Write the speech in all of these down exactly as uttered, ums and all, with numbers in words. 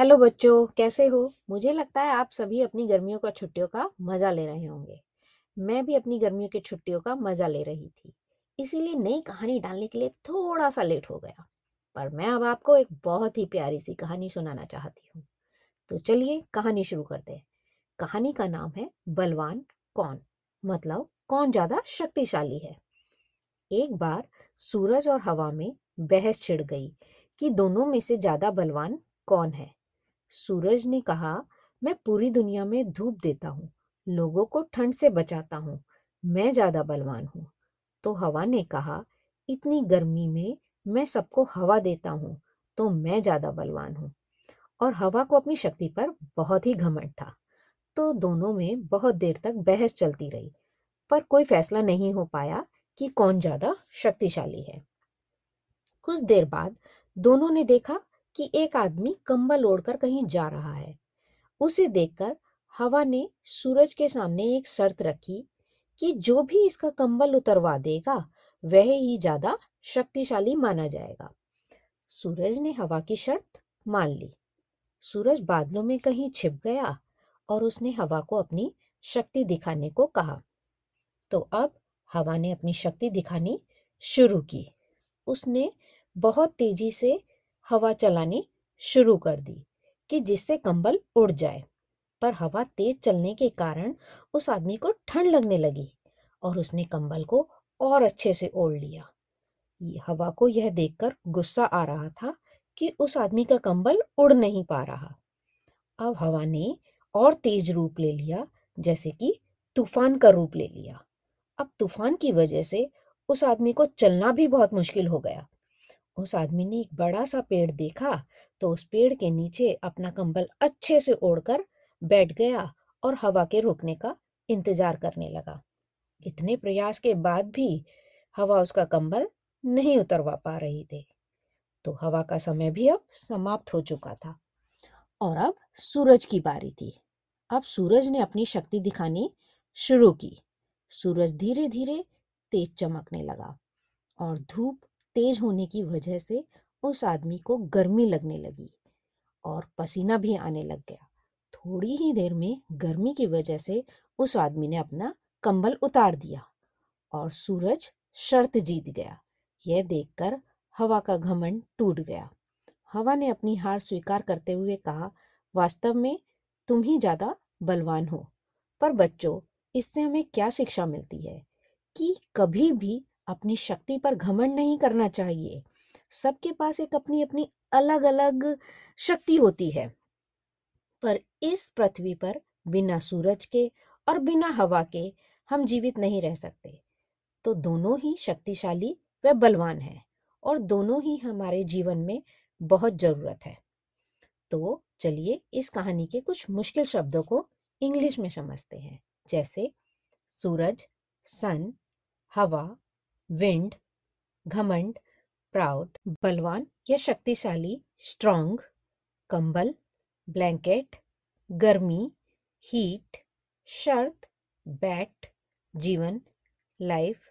Hello बच्चों, कैसे हो। मुझे लगता है आप सभी अपनी गर्मियों का छुट्टियों का मज़ा ले रहे होंगे। मैं भी अपनी गर्मियों की छुट्टियों का मज़ा ले रही थी, इसीलिए नई कहानी डालने के लिए थोड़ा सा लेट हो गया। पर मैं अब आपको एक बहुत ही प्यारी सी कहानी सुनाना चाहती हूँ, तो चलिए कहानी शुरू करते हैं। कहानी का नाम है बलवान कौन, मतलब कौन ज़्यादा शक्तिशाली है। एक बार सूरज और हवा में बहस छिड़ गई कि दोनों में से ज़्यादा बलवान कौन है। सूरज ने कहा, मैं पूरी दुनिया में धूप देता हूँ, लोगों को ठंड से बचाता हूँ, मैं ज्यादा बलवान हूँ। तो हवा ने कहा, इतनी गर्मी में मैं सबको हवा देता हूँ, तो मैं ज्यादा बलवान हूँ। और हवा को अपनी शक्ति पर बहुत ही घमंड था, तो दोनों में बहुत देर तक बहस चलती रही, पर कोई फैसला नहीं हो पाया कि कौन ज्यादा शक्तिशाली है। कुछ देर बाद दोनों ने देखा कि एक आदमी कंबल ओढ़कर कहीं जा रहा है। उसे देखकर हवा ने सूरज के सामने एक शर्त रखी कि जो भी इसका कंबल उतरवा देगा वह ही ज्यादा शक्तिशाली माना जाएगा। सूरज ने हवा की शर्त मान ली। सूरज बादलों में कहीं छिप गया और उसने हवा को अपनी शक्ति दिखाने को कहा। तो अब हवा ने अपनी शक्ति दिखानी शुरू की। उसने बहुत तेजी से हवा चलानी शुरू कर दी कि जिससे कंबल उड़ जाए, पर हवा तेज चलने के कारण उस आदमी को ठंड लगने लगी और उसने कंबल को और अच्छे से ओढ़ लिया। हवा को यह देखकर गुस्सा आ रहा था कि उस आदमी का कंबल उड़ नहीं पा रहा। अब हवा ने और तेज रूप ले लिया, जैसे कि तूफान का रूप ले लिया। अब तूफान की वजह से उस आदमी को चलना भी बहुत मुश्किल हो गया। उस आदमी ने एक बड़ा सा पेड़ देखा, तो उस पेड़ के नीचे अपना कंबल अच्छे से ओढ़कर बैठ गया और हवा के रुकने का इंतजार करने लगा। इतने प्रयास के बाद भी हवा उसका कंबल नहीं उतरवा पा रही थी। तो हवा का समय भी अब समाप्त हो चुका था और अब सूरज की बारी थी। अब सूरज ने अपनी शक्ति दिखानी शुरू की। सूरज धीरे धीरे तेज चमकने लगा और धूप तेज होने की वजह से उस आदमी को गर्मी लगने लगी और पसीना भी आने लग गया। थोड़ी ही देर में गर्मी की वजह से उस आदमी ने अपना कंबल उतार दिया और सूरज शर्त जीत गया। यह देखकर हवा का घमंड टूट गया। हवा ने अपनी हार स्वीकार करते हुए कहा, वास्तव में तुम ही ज़्यादा बलवान हो। पर बच्चों, इससे हमें क्या शिक्षा मिलती है कि कभी भी अपनी शक्ति पर घमंड नहीं करना चाहिए। सबके पास एक अपनी अपनी अलग अलग शक्ति होती है, पर इस पृथ्वी पर बिना सूरज के और बिना हवा के हम जीवित नहीं रह सकते। तो दोनों ही शक्तिशाली व बलवान हैं और दोनों ही हमारे जीवन में बहुत ज़रूरत है। तो चलिए इस कहानी के कुछ मुश्किल शब्दों को इंग्लिश में समझते हैं, जैसे सूरज, सन, हवा, विंड, घमंड, प्राउड, बलवान या शक्तिशाली, स्ट्रांग, कंबल, ब्लैंकेट, गर्मी, हीट, शर्त, बैट, जीवन, लाइफ,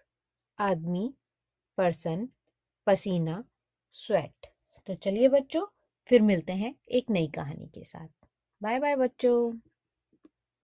आदमी, पर्सन, पसीना, स्वेट। तो चलिए बच्चों, फिर मिलते हैं एक नई कहानी के साथ। बाय बाय बच्चों।